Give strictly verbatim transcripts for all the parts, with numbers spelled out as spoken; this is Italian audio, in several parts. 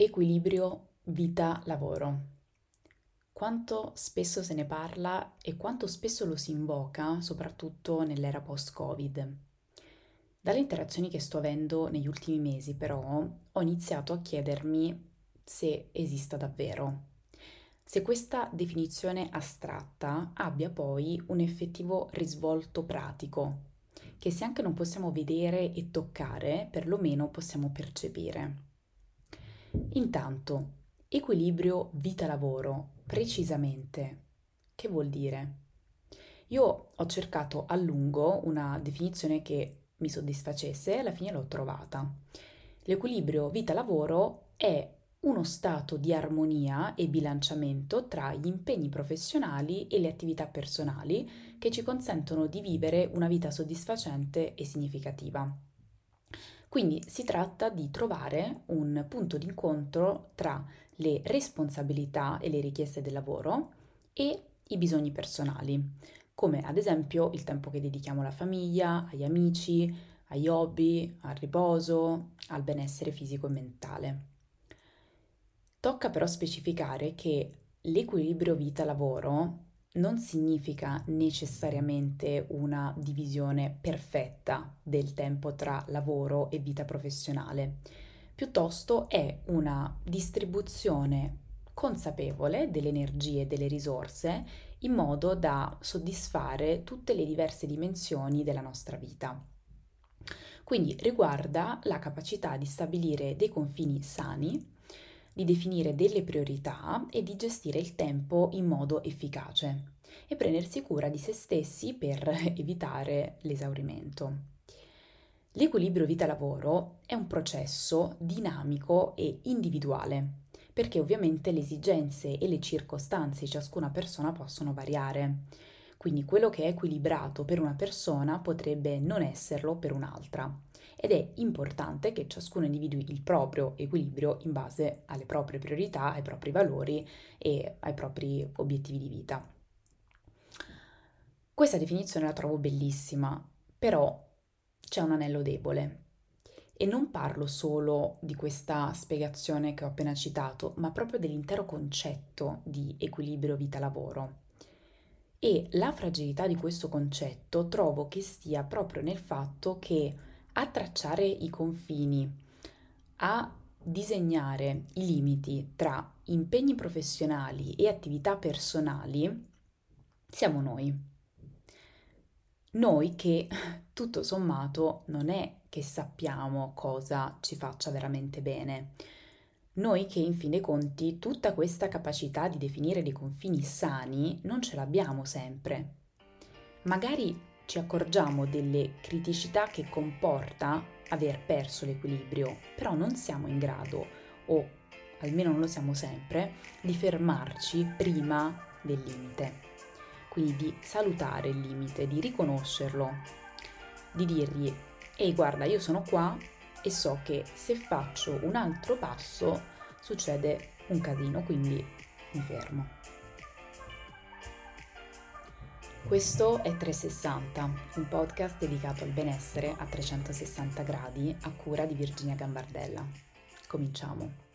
Equilibrio vita-lavoro. Quanto spesso se ne parla e quanto spesso lo si invoca, soprattutto nell'era post-Covid. Dalle interazioni che sto avendo negli ultimi mesi, però, ho iniziato a chiedermi se esista davvero, se questa definizione astratta abbia poi un effettivo risvolto pratico, che se anche non possiamo vedere e toccare, perlomeno possiamo percepire. Intanto, equilibrio vita-lavoro, precisamente, che vuol dire? Io ho cercato a lungo una definizione che mi soddisfacesse e alla fine l'ho trovata. L'equilibrio vita-lavoro è uno stato di armonia e bilanciamento tra gli impegni professionali e le attività personali che ci consentono di vivere una vita soddisfacente e significativa. Quindi si tratta di trovare un punto d'incontro tra le responsabilità e le richieste del lavoro e i bisogni personali, come ad esempio il tempo che dedichiamo alla famiglia, agli amici, agli hobby, al riposo, al benessere fisico e mentale. Tocca però specificare che l'equilibrio vita-lavoro non significa necessariamente una divisione perfetta del tempo tra lavoro e vita professionale, piuttosto è una distribuzione consapevole delle energie e delle risorse in modo da soddisfare tutte le diverse dimensioni della nostra vita. Quindi riguarda la capacità di stabilire dei confini sani, di definire delle priorità e di gestire il tempo in modo efficace e prendersi cura di se stessi per evitare l'esaurimento. L'equilibrio vita-lavoro è un processo dinamico e individuale, perché ovviamente le esigenze e le circostanze di ciascuna persona possono variare. Quindi quello che è equilibrato per una persona potrebbe non esserlo per un'altra ed è importante che ciascuno individui il proprio equilibrio in base alle proprie priorità, ai propri valori e ai propri obiettivi di vita. Questa definizione la trovo bellissima, però c'è un anello debole e non parlo solo di questa spiegazione che ho appena citato, ma proprio dell'intero concetto di equilibrio vita-lavoro. E la fragilità di questo concetto trovo che stia proprio nel fatto che a tracciare i confini, a disegnare i limiti tra impegni professionali e attività personali, siamo noi. Noi che tutto sommato non è che sappiamo cosa ci faccia veramente bene. Noi che in fin dei conti tutta questa capacità di definire dei confini sani non ce l'abbiamo sempre. Magari ci accorgiamo delle criticità che comporta aver perso l'equilibrio, però non siamo in grado, o almeno non lo siamo sempre, di fermarci prima del limite. Quindi di salutare il limite, di riconoscerlo, di dirgli «Ehi, guarda, io sono qua», e so che se faccio un altro passo succede un casino, quindi mi fermo. Questo è trecentosessanta, un podcast dedicato al benessere a trecentosessanta gradi a cura di Virginia Gambardella. Cominciamo.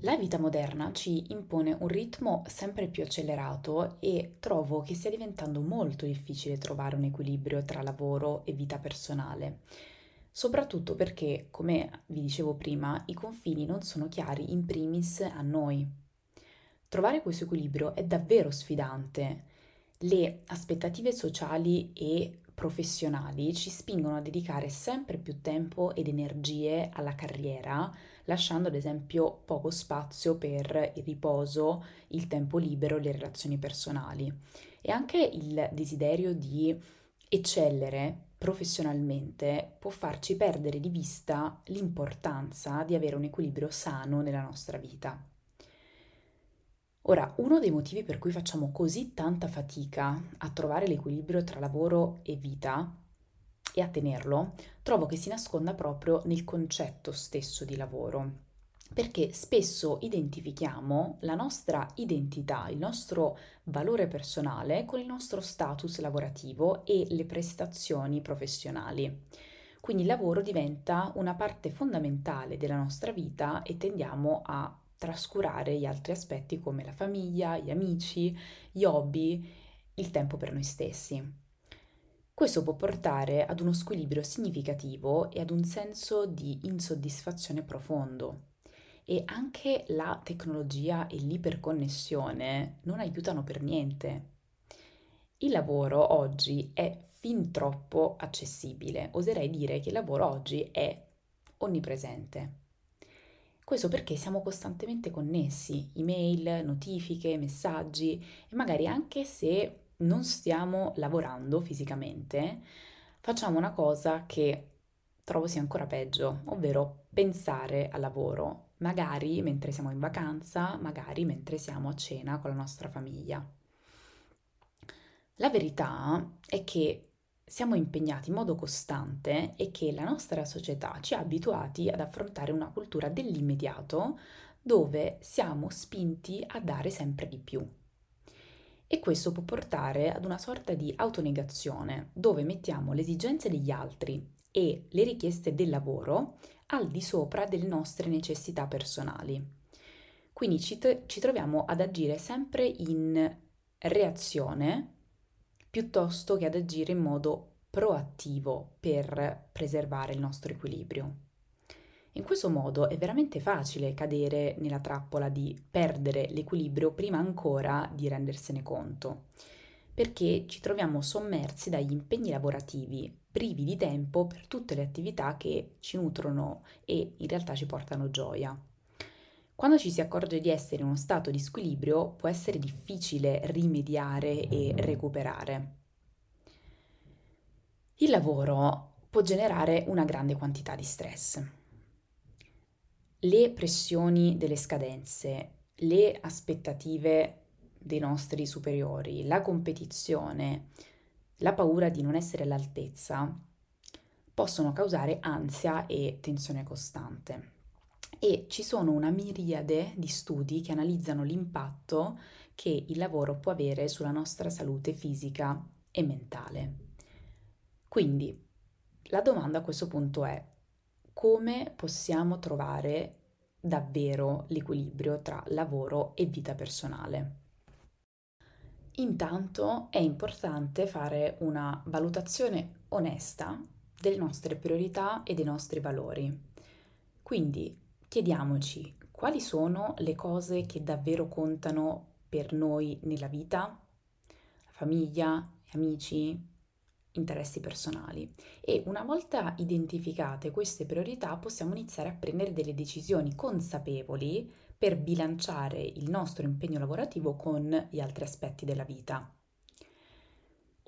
La vita moderna ci impone un ritmo sempre più accelerato e trovo che stia diventando molto difficile trovare un equilibrio tra lavoro e vita personale, soprattutto perché, come vi dicevo prima, i confini non sono chiari in primis a noi. Trovare questo equilibrio è davvero sfidante. Le aspettative sociali e professionali ci spingono a dedicare sempre più tempo ed energie alla carriera, lasciando ad esempio poco spazio per il riposo, il tempo libero, le relazioni personali e anche il desiderio di eccellere professionalmente può farci perdere di vista l'importanza di avere un equilibrio sano nella nostra vita. Ora, uno dei motivi per cui facciamo così tanta fatica a trovare l'equilibrio tra lavoro e vita e a tenerlo, trovo che si nasconda proprio nel concetto stesso di lavoro, perché spesso identifichiamo la nostra identità, il nostro valore personale con il nostro status lavorativo e le prestazioni professionali. Quindi il lavoro diventa una parte fondamentale della nostra vita e tendiamo a trascurare gli altri aspetti come la famiglia, gli amici, gli hobby, il tempo per noi stessi. Questo può portare ad uno squilibrio significativo e ad un senso di insoddisfazione profondo. E anche la tecnologia e l'iperconnessione non aiutano per niente. Il lavoro oggi è fin troppo accessibile. Oserei dire che il lavoro oggi è onnipresente. Questo perché siamo costantemente connessi, email, notifiche, messaggi, e magari anche se non stiamo lavorando fisicamente, facciamo una cosa che trovo sia ancora peggio, ovvero pensare al lavoro. Magari mentre siamo in vacanza, magari mentre siamo a cena con la nostra famiglia. La verità è che siamo impegnati in modo costante e che la nostra società ci ha abituati ad affrontare una cultura dell'immediato dove siamo spinti a dare sempre di più. E questo può portare ad una sorta di autonegazione dove mettiamo le esigenze degli altri e le richieste del lavoro al di sopra delle nostre necessità personali. Quindi ci, t- ci troviamo ad agire sempre in reazione piuttosto che ad agire in modo proattivo per preservare il nostro equilibrio. In questo modo è veramente facile cadere nella trappola di perdere l'equilibrio prima ancora di rendersene conto, perché ci troviamo sommersi dagli impegni lavorativi, privi di tempo per tutte le attività che ci nutrono e in realtà ci portano gioia. Quando ci si accorge di essere in uno stato di squilibrio, può essere difficile rimediare e recuperare. Il lavoro può generare una grande quantità di stress. Le pressioni delle scadenze, le aspettative dei nostri superiori, la competizione, la paura di non essere all'altezza possono causare ansia e tensione costante. E ci sono una miriade di studi che analizzano l'impatto che il lavoro può avere sulla nostra salute fisica e mentale. Quindi la domanda a questo punto è: come possiamo trovare davvero l'equilibrio tra lavoro e vita personale? Intanto è importante fare una valutazione onesta delle nostre priorità e dei nostri valori. Quindi chiediamoci quali sono le cose che davvero contano per noi nella vita, la famiglia, gli amici, interessi personali. E una volta identificate queste priorità possiamo iniziare a prendere delle decisioni consapevoli per bilanciare il nostro impegno lavorativo con gli altri aspetti della vita.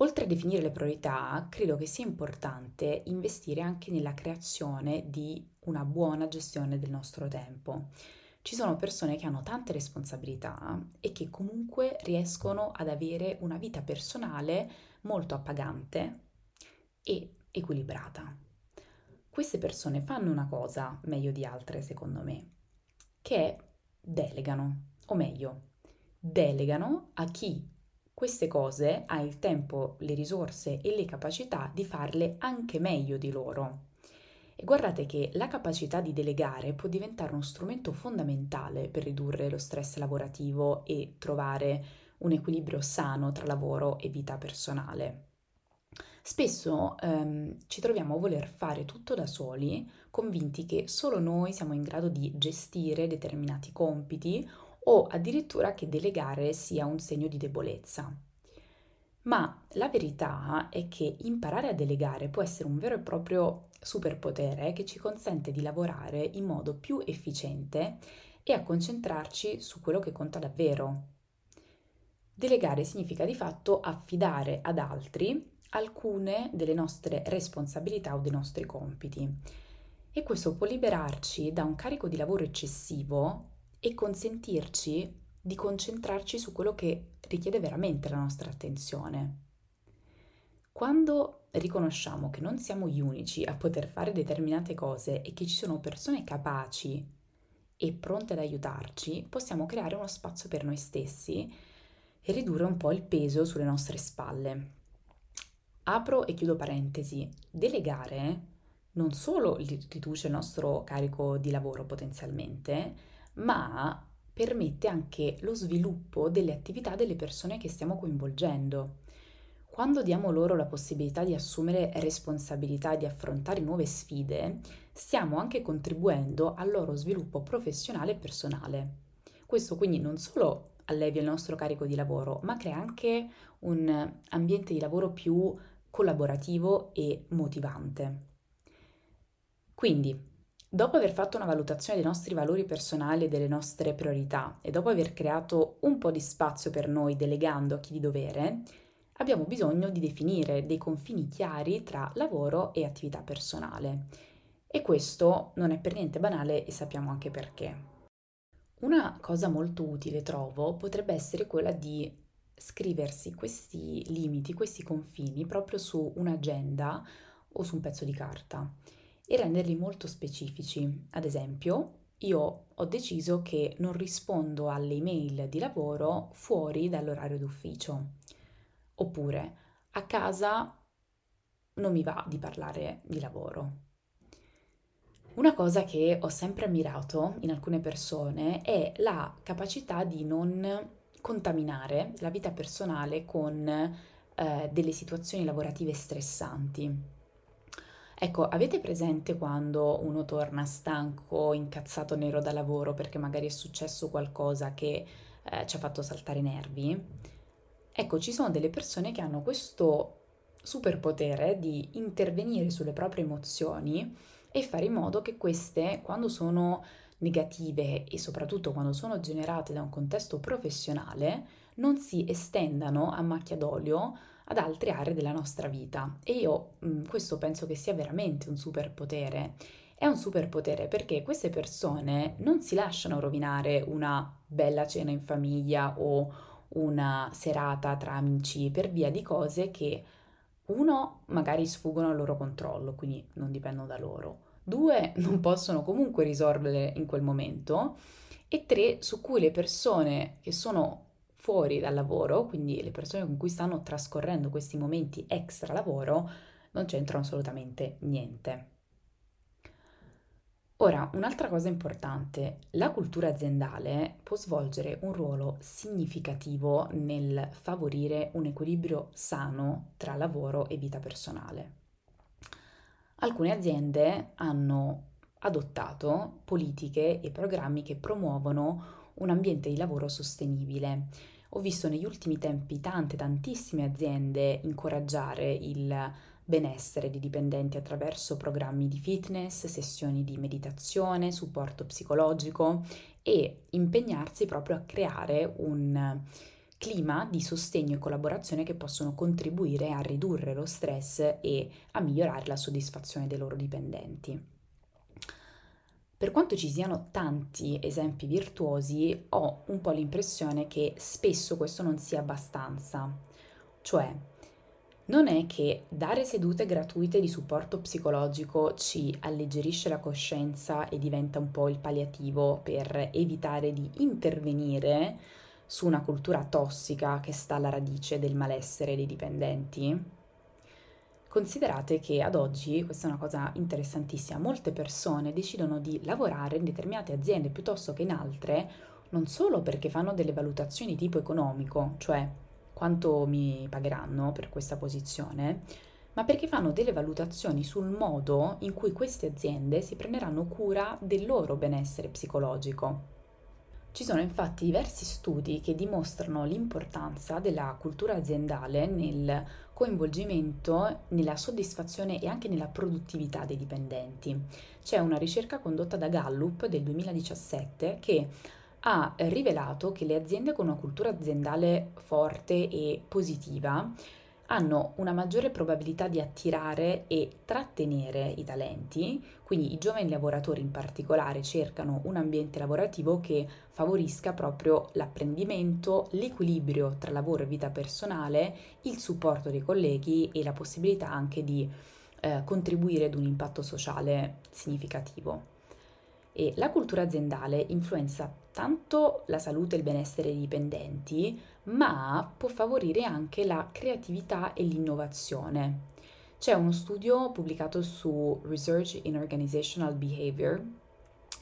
Oltre a definire le priorità, credo che sia importante investire anche nella creazione di una buona gestione del nostro tempo. Ci sono persone che hanno tante responsabilità e che comunque riescono ad avere una vita personale molto appagante e equilibrata. Queste persone fanno una cosa meglio di altre, secondo me, che è delegano, o meglio, delegano a chi queste cose ha il tempo, le risorse e le capacità di farle anche meglio di loro. E guardate che la capacità di delegare può diventare uno strumento fondamentale per ridurre lo stress lavorativo e trovare un equilibrio sano tra lavoro e vita personale. Spesso ehm, ci troviamo a voler fare tutto da soli, convinti che solo noi siamo in grado di gestire determinati compiti o addirittura che delegare sia un segno di debolezza. Ma la verità è che imparare a delegare può essere un vero e proprio superpotere che ci consente di lavorare in modo più efficiente e a concentrarci su quello che conta davvero. Delegare significa di fatto affidare ad altri alcune delle nostre responsabilità o dei nostri compiti, e questo può liberarci da un carico di lavoro eccessivo e consentirci di concentrarci su quello che richiede veramente la nostra attenzione. Quando riconosciamo che non siamo gli unici a poter fare determinate cose e che ci sono persone capaci e pronte ad aiutarci, possiamo creare uno spazio per noi stessi e ridurre un po' il peso sulle nostre spalle. Apro e chiudo parentesi, delegare non solo riduce il nostro carico di lavoro potenzialmente, ma permette anche lo sviluppo delle attività delle persone che stiamo coinvolgendo. Quando diamo loro la possibilità di assumere responsabilità e di affrontare nuove sfide, stiamo anche contribuendo al loro sviluppo professionale e personale. Questo quindi non solo allevia il nostro carico di lavoro, ma crea anche un ambiente di lavoro più collaborativo e motivante. Quindi, dopo aver fatto una valutazione dei nostri valori personali e delle nostre priorità e dopo aver creato un po' di spazio per noi delegando a chi di dovere, abbiamo bisogno di definire dei confini chiari tra lavoro e attività personale. E questo non è per niente banale e sappiamo anche perché. Una cosa molto utile, trovo, potrebbe essere quella di scriversi questi limiti, questi confini, proprio su un'agenda o su un pezzo di carta e renderli molto specifici. Ad esempio, io ho deciso che non rispondo alle email di lavoro fuori dall'orario d'ufficio. Oppure, a casa non mi va di parlare di lavoro. Una cosa che ho sempre ammirato in alcune persone è la capacità di non contaminare la vita personale con eh, delle situazioni lavorative stressanti. Ecco, avete presente quando uno torna stanco, incazzato nero da lavoro perché magari è successo qualcosa che eh, ci ha fatto saltare i nervi? Ecco, ci sono delle persone che hanno questo superpotere di intervenire sulle proprie emozioni e fare in modo che queste, quando sono negative e soprattutto quando sono generate da un contesto professionale, non si estendano a macchia d'olio ad altre aree della nostra vita. E io mh, questo penso che sia veramente un superpotere. È un superpotere perché queste persone non si lasciano rovinare una bella cena in famiglia o una serata tra amici per via di cose che, uno, magari sfuggono al loro controllo, quindi non dipendono da loro, due, non possono comunque risolvere in quel momento, e tre, su cui le persone che sono fuori dal lavoro, quindi le persone con cui stanno trascorrendo questi momenti extra lavoro, non c'entrano assolutamente niente. Ora, un'altra cosa importante, la cultura aziendale può svolgere un ruolo significativo nel favorire un equilibrio sano tra lavoro e vita personale. Alcune aziende hanno adottato politiche e programmi che promuovono un ambiente di lavoro sostenibile. Ho visto negli ultimi tempi tante, tantissime aziende incoraggiare il benessere di dipendenti attraverso programmi di fitness, sessioni di meditazione, supporto psicologico e impegnarsi proprio a creare un clima di sostegno e collaborazione che possono contribuire a ridurre lo stress e a migliorare la soddisfazione dei loro dipendenti. Per quanto ci siano tanti esempi virtuosi, ho un po' l'impressione che spesso questo non sia abbastanza, cioè non è che dare sedute gratuite di supporto psicologico ci alleggerisce la coscienza e diventa un po' il palliativo per evitare di intervenire su una cultura tossica che sta alla radice del malessere dei dipendenti? Considerate che ad oggi, questa è una cosa interessantissima, molte persone decidono di lavorare in determinate aziende piuttosto che in altre, non solo perché fanno delle valutazioni di tipo economico, cioè quanto mi pagheranno per questa posizione, ma perché fanno delle valutazioni sul modo in cui queste aziende si prenderanno cura del loro benessere psicologico. Ci sono infatti diversi studi che dimostrano l'importanza della cultura aziendale nel coinvolgimento, nella soddisfazione e anche nella produttività dei dipendenti. C'è una ricerca condotta da Gallup del duemiladiciassette che ha rivelato che le aziende con una cultura aziendale forte e positiva hanno una maggiore probabilità di attirare e trattenere i talenti, quindi i giovani lavoratori in particolare cercano un ambiente lavorativo che favorisca proprio l'apprendimento, l'equilibrio tra lavoro e vita personale, il supporto dei colleghi e la possibilità anche di eh, contribuire ad un impatto sociale significativo. E la cultura aziendale influenza tanto la salute e il benessere dei dipendenti, ma può favorire anche la creatività e l'innovazione. C'è uno studio pubblicato su Research in Organizational Behavior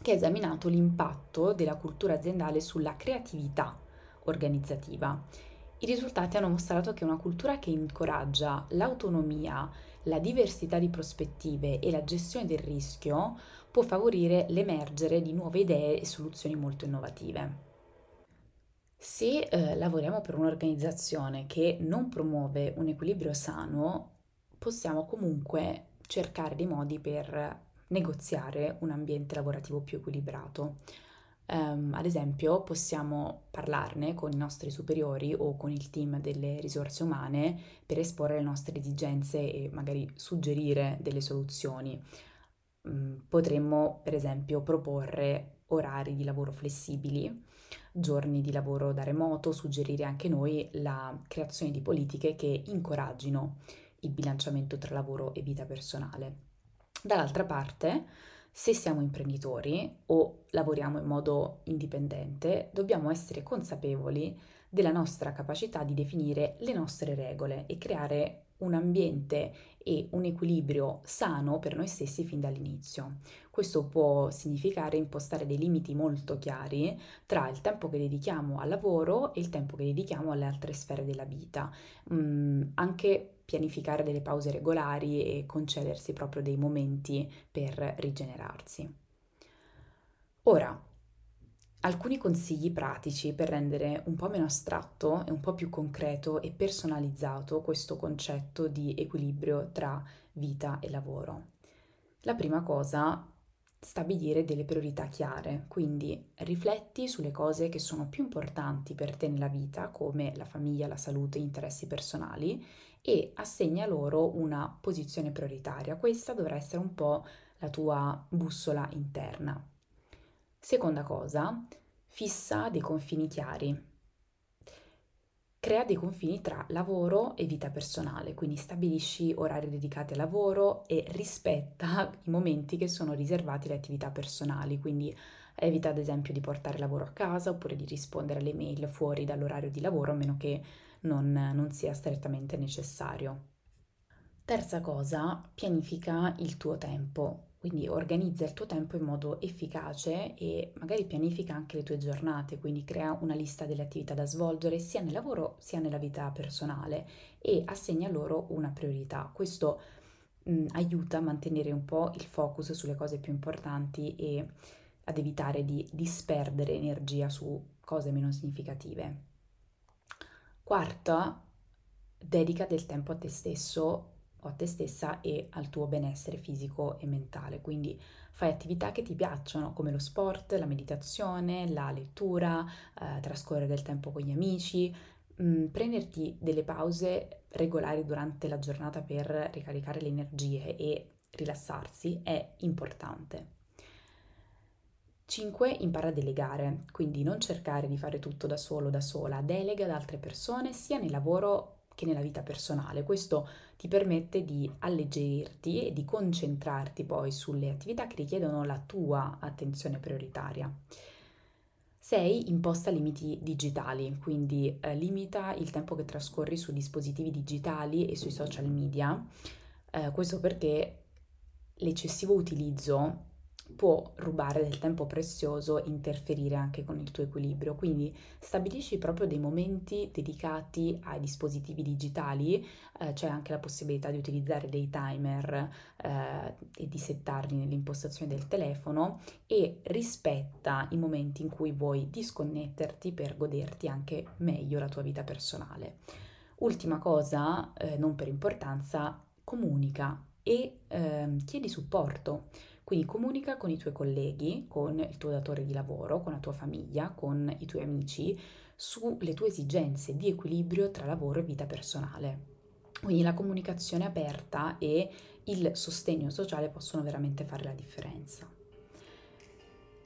che ha esaminato l'impatto della cultura aziendale sulla creatività organizzativa. I risultati hanno mostrato che una cultura che incoraggia l'autonomia, la diversità di prospettive e la gestione del rischio può favorire l'emergere di nuove idee e soluzioni molto innovative. Se eh, lavoriamo per un'organizzazione che non promuove un equilibrio sano, possiamo comunque cercare dei modi per negoziare un ambiente lavorativo più equilibrato. Um, ad esempio possiamo parlarne con i nostri superiori o con il team delle risorse umane per esporre le nostre esigenze e magari suggerire delle soluzioni. Um, potremmo per esempio proporre orari di lavoro flessibili, giorni di lavoro da remoto, suggerire anche noi la creazione di politiche che incoraggino il bilanciamento tra lavoro e vita personale. Dall'altra parte, se siamo imprenditori o lavoriamo in modo indipendente, dobbiamo essere consapevoli della nostra capacità di definire le nostre regole e creare un ambiente e un equilibrio sano per noi stessi fin dall'inizio. Questo può significare impostare dei limiti molto chiari tra il tempo che dedichiamo al lavoro e il tempo che dedichiamo alle altre sfere della vita. Mm, anche pianificare delle pause regolari e concedersi proprio dei momenti per rigenerarsi. Ora, alcuni consigli pratici per rendere un po' meno astratto e un po' più concreto e personalizzato questo concetto di equilibrio tra vita e lavoro. La prima cosa, stabilire delle priorità chiare, quindi rifletti sulle cose che sono più importanti per te nella vita, come la famiglia, la salute, gli interessi personali, e assegna loro una posizione prioritaria. Questa dovrà essere un po' la tua bussola interna. Seconda cosa, fissa dei confini chiari. Crea dei confini tra lavoro e vita personale, quindi stabilisci orari dedicati al lavoro e rispetta i momenti che sono riservati alle attività personali, quindi evita ad esempio di portare lavoro a casa oppure di rispondere alle mail fuori dall'orario di lavoro, a meno che non, non sia strettamente necessario. Terza cosa, pianifica il tuo tempo, quindi organizza il tuo tempo in modo efficace e magari pianifica anche le tue giornate, quindi crea una lista delle attività da svolgere sia nel lavoro sia nella vita personale e assegna loro una priorità. Questo mh, aiuta a mantenere un po' il focus sulle cose più importanti e ad evitare di disperdere energia su cose meno significative. Quarta, dedica del tempo a te stesso o a te stessa e al tuo benessere fisico e mentale, quindi fai attività che ti piacciono come lo sport, la meditazione, la lettura, eh, trascorrere del tempo con gli amici, mh, prenderti delle pause regolari durante la giornata per ricaricare le energie e rilassarsi è importante. cinque. Impara a delegare, quindi non cercare di fare tutto da solo, da sola, delega ad altre persone sia nel lavoro che nella vita personale. Questo ti permette di alleggerirti e di concentrarti poi sulle attività che richiedono la tua attenzione prioritaria. sei. Imposta limiti digitali, quindi eh, limita il tempo che trascorri su dispositivi digitali e sui social media, eh, questo perché l'eccessivo utilizzo può rubare del tempo prezioso e interferire anche con il tuo equilibrio, quindi stabilisci proprio dei momenti dedicati ai dispositivi digitali, eh, c'è anche la possibilità di utilizzare dei timer eh, e di settarli nell'impostazione del telefono e rispetta i momenti in cui vuoi disconnetterti per goderti anche meglio la tua vita personale. Ultima cosa, eh, non per importanza, comunica e eh, chiedi supporto. Quindi comunica con i tuoi colleghi, con il tuo datore di lavoro, con la tua famiglia, con i tuoi amici, sulle tue esigenze di equilibrio tra lavoro e vita personale. Quindi la comunicazione aperta e il sostegno sociale possono veramente fare la differenza.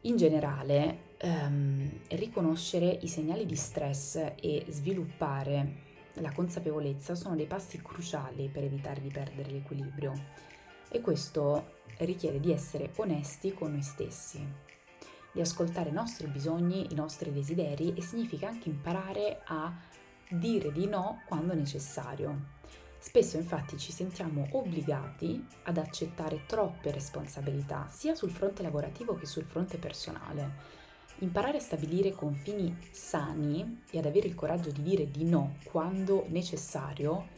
In generale, ehm, riconoscere i segnali di stress e sviluppare la consapevolezza sono dei passi cruciali per evitare di perdere l'equilibrio, e questo richiede di essere onesti con noi stessi, di ascoltare i nostri bisogni, i nostri desideri, e significa anche imparare a dire di no quando necessario. Spesso infatti ci sentiamo obbligati ad accettare troppe responsabilità, sia sul fronte lavorativo che sul fronte personale. Imparare a stabilire confini sani e ad avere il coraggio di dire di no quando necessario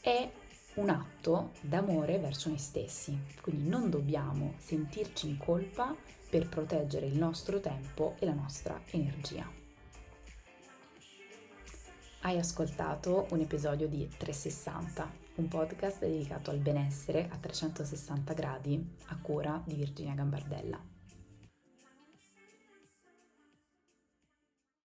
è un atto d'amore verso noi stessi, quindi non dobbiamo sentirci in colpa per proteggere il nostro tempo e la nostra energia. Hai ascoltato un episodio di trecentosessanta, un podcast dedicato al benessere a trecentosessanta gradi a cura di Virginia Gambardella.